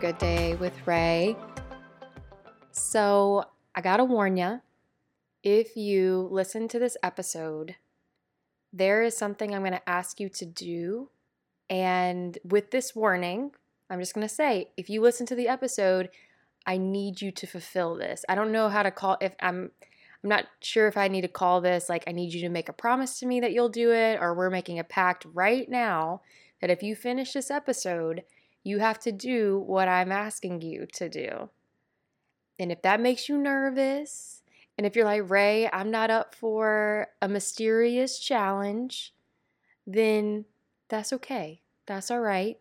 good day with Ray. So I gotta warn you, if you listen to this episode, there is something I'm gonna ask you to do. And with this warning, I'm just gonna say, if you listen to the episode, I need you to fulfill this. I don't know how to call if I'm not sure if I need to call this like I need you to make a promise to me that you'll do it, or we're making a pact right now that if you finish this episode, you have to do what I'm asking you to do. And if that makes you nervous, and if you're like, Ray, I'm not up for a mysterious challenge, then that's okay. That's all right.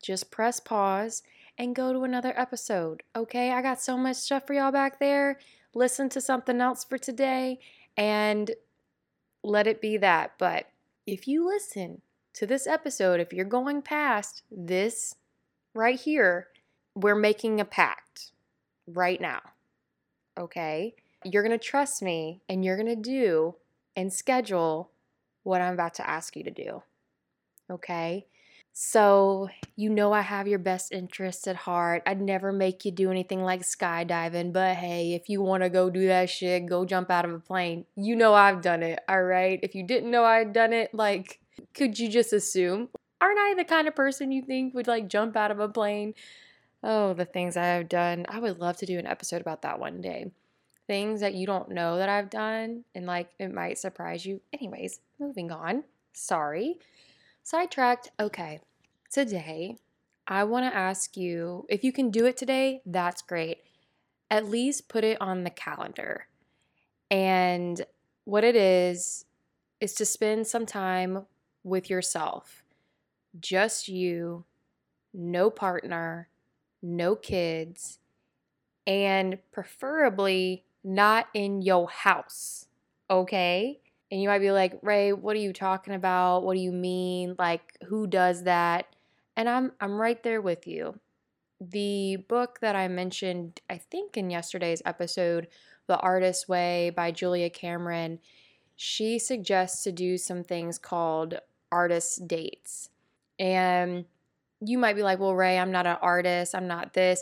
Just press pause and go to another episode, okay? I got so much stuff for y'all back there. Listen to something else for today and let it be that. But if you listen to this episode, if you're going past this right here, we're making a pact right now, okay? You're going to trust me and you're going to do and schedule what I'm about to ask you to do, okay? So you know I have your best interests at heart. I'd never make you do anything like skydiving, but hey, if you want to go do that shit, go jump out of a plane. You know I've done it, all right? If you didn't know I'd done it, like, could you just assume? Aren't I the kind of person you think would, like, jump out of a plane? Oh, the things I have done. I would love to do an episode about that one day. Things that you don't know that I've done, and, like, it might surprise you. Anyways, moving on. Sorry. Sidetracked. Okay, today I want to ask you, if you can do it today, that's great. At least put it on the calendar. And what it is to spend some time with yourself. Just you, no partner, no kids, and preferably not in your house, okay? And you might be like, Ray, what are you talking about? What do you mean? Like, who does that? And I'm right there with you. The book that I mentioned, I think in yesterday's episode, The Artist's Way by Julia Cameron, she suggests to do some things called artist dates. And you might be like, well, Ray, I'm not an artist. I'm not this.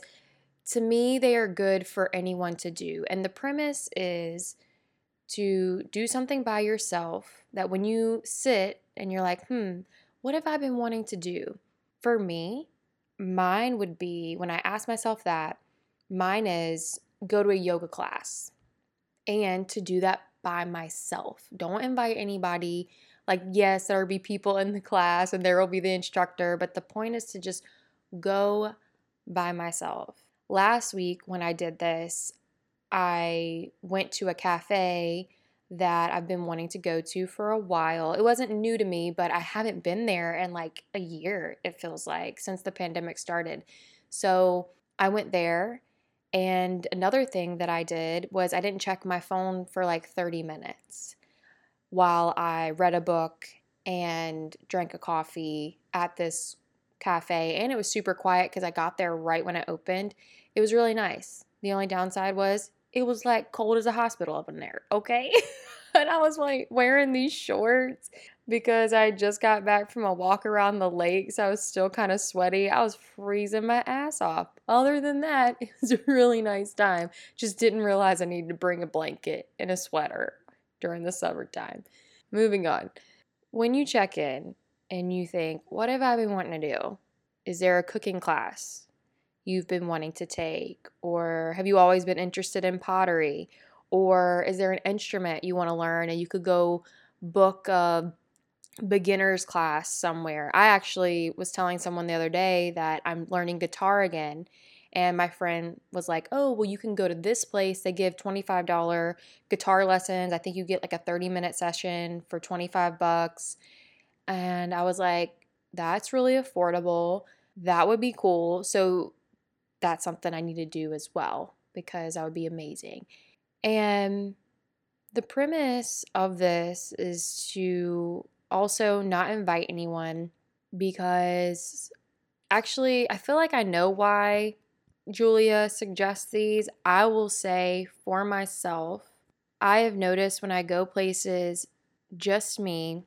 To me, they are good for anyone to do. And the premise is to do something by yourself that when you sit and you're like, what have I been wanting to do? For me, mine would be, when I ask myself that, mine is go to a yoga class and to do that by myself. Don't invite anybody. Like, yes, there will be people in the class and there will be the instructor, but the point is to just go by myself. Last week when I did this, I went to a cafe that I've been wanting to go to for a while. It wasn't new to me, but I haven't been there in like a year, it feels like, since the pandemic started. So I went there, and another thing that I did was I didn't check my phone for like 30 minutes while I read a book and drank a coffee at this cafe. And it was super quiet because I got there right when it opened. It was really nice. The only downside was it was like cold as a hospital up in there, okay? And I was like wearing these shorts because I just got back from a walk around the lake, so I was still kind of sweaty. I was freezing my ass off. Other than that, it was a really nice time. Just didn't realize I needed to bring a blanket and a sweater during the summertime. Moving on. When you check in and you think, what have I been wanting to do? Is there a cooking class you've been wanting to take? Or have you always been interested in pottery? Or is there an instrument you want to learn and you could go book a beginner's class somewhere? I actually was telling someone the other day that I'm learning guitar again, and my friend was like, oh, well, you can go to this place. They give $25 guitar lessons. I think you get like a 30-minute session for $25. And I was like, that's really affordable. That would be cool. So that's something I need to do as well, because that would be amazing. And the premise of this is to also not invite anyone, because actually I feel like I know why Julia suggests these. I will say for myself, I have noticed when I go places, just me,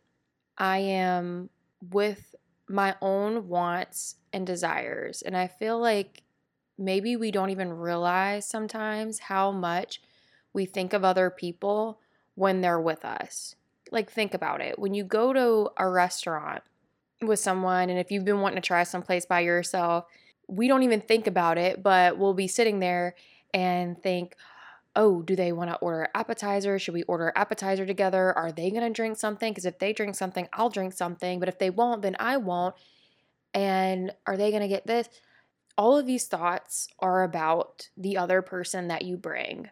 I am with my own wants and desires. And I feel like maybe we don't even realize sometimes how much we think of other people when they're with us. Like, think about it. When you go to a restaurant with someone, and if you've been wanting to try someplace by yourself, we don't even think about it, but we'll be sitting there and think, oh, do they want to order appetizer? Should we order appetizer together? Are they going to drink something? Because if they drink something, I'll drink something. But if they won't, then I won't. And are they going to get this? All of these thoughts are about the other person that you bring.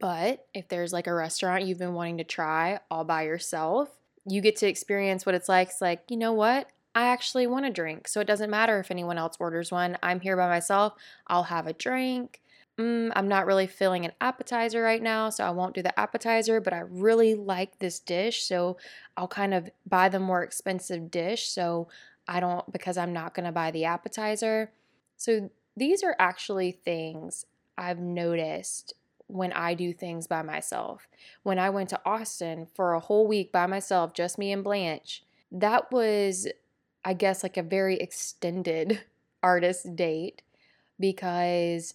But if there's like a restaurant you've been wanting to try all by yourself, you get to experience what it's like. It's like, you know what? I actually want a drink. So it doesn't matter if anyone else orders one. I'm here by myself. I'll have a drink. I'm not really feeling an appetizer right now, so I won't do the appetizer, but I really like this dish. So I'll kind of buy the more expensive dish. So I don't, because I'm not going to buy the appetizer. So these are actually things I've noticed when I do things by myself. When I went to Austin for a whole week by myself, just me and Blanche, that was, I guess, like a very extended artist date, because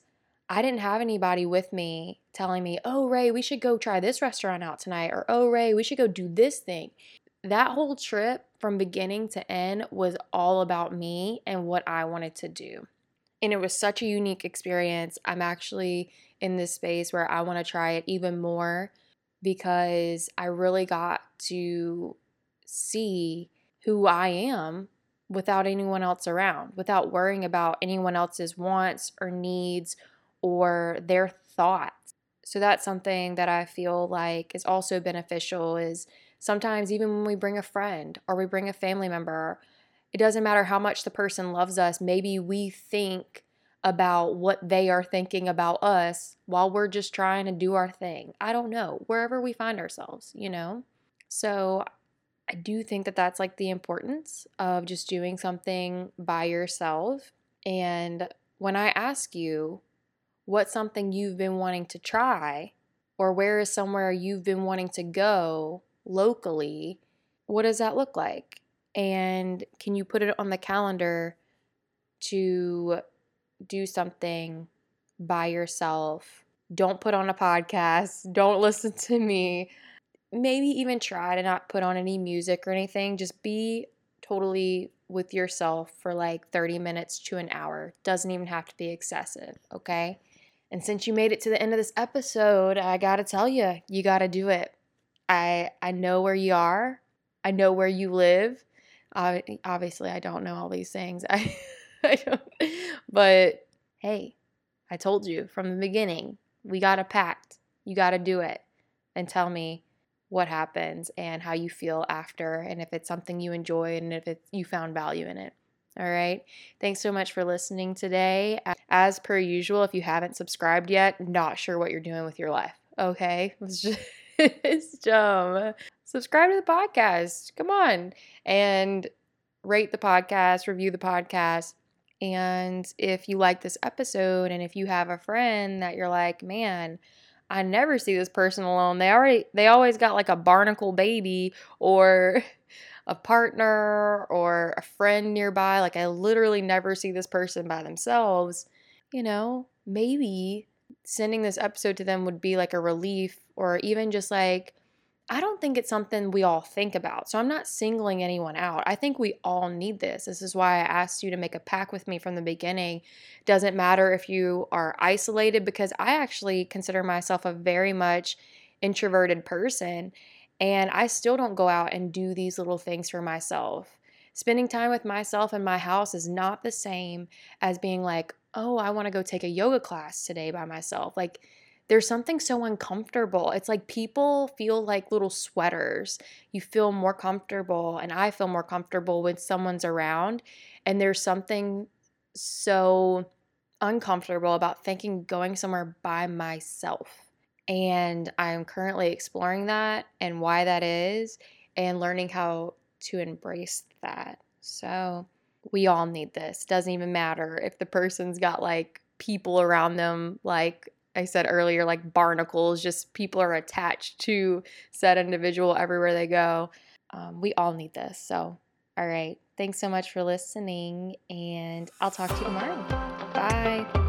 I didn't have anybody with me telling me, oh, Ray, we should go try this restaurant out tonight, or oh, Ray, we should go do this thing. That whole trip from beginning to end was all about me and what I wanted to do. And it was such a unique experience. I'm actually in this space where I want to try it even more, because I really got to see who I am without anyone else around, without worrying about anyone else's wants or needs or their thoughts. So that's something that I feel like is also beneficial, is sometimes even when we bring a friend or we bring a family member, it doesn't matter how much the person loves us. Maybe we think about what they are thinking about us while we're just trying to do our thing. I don't know, wherever we find ourselves, you know? So I do think that that's like the importance of just doing something by yourself. And when I ask you what's something you've been wanting to try, or where is somewhere you've been wanting to go locally, what does that look like? And can you put it on the calendar to do something by yourself? Don't put on a podcast. Don't listen to me. Maybe even try to not put on any music or anything. Just be totally with yourself for like 30 minutes to an hour. Doesn't even have to be excessive, okay? And since you made it to the end of this episode, I gotta tell you, you gotta do it. I know where you are. I know where you live. Obviously, I don't know all these things. I don't. But hey, I told you from the beginning, we got a pact. You got to do it. And tell me what happens and how you feel after, and if it's something you enjoy, and if you found value in it. All right. Thanks so much for listening today. As per usual, if you haven't subscribed yet, not sure what you're doing with your life. Okay. It's dumb. Subscribe to the podcast. Come on. And rate the podcast, review the podcast. And if you like this episode, and if you have a friend that you're like, man, I never see this person alone. They always got like a barnacle baby or a partner or a friend nearby. Like, I literally never see this person by themselves. You know, maybe sending this episode to them would be like a relief, or even just like, I don't think it's something we all think about. So I'm not singling anyone out. I think we all need this. This is why I asked you to make a pact with me from the beginning. Doesn't matter if you are isolated, because I actually consider myself a very much introverted person, and I still don't go out and do these little things for myself. Spending time with myself in my house is not the same as being like, oh, I want to go take a yoga class today by myself. Like, there's something so uncomfortable. It's like people feel like little sweaters. You feel more comfortable, and I feel more comfortable when someone's around. And there's something so uncomfortable about thinking going somewhere by myself. And I'm currently exploring that and why that is, and learning how to embrace that. So we all need this. Doesn't even matter if the person's got like people around them, like I said earlier, like barnacles, just people are attached to said individual everywhere they go. We all need this. So, all right. Thanks so much for listening, and I'll talk to you tomorrow. Bye.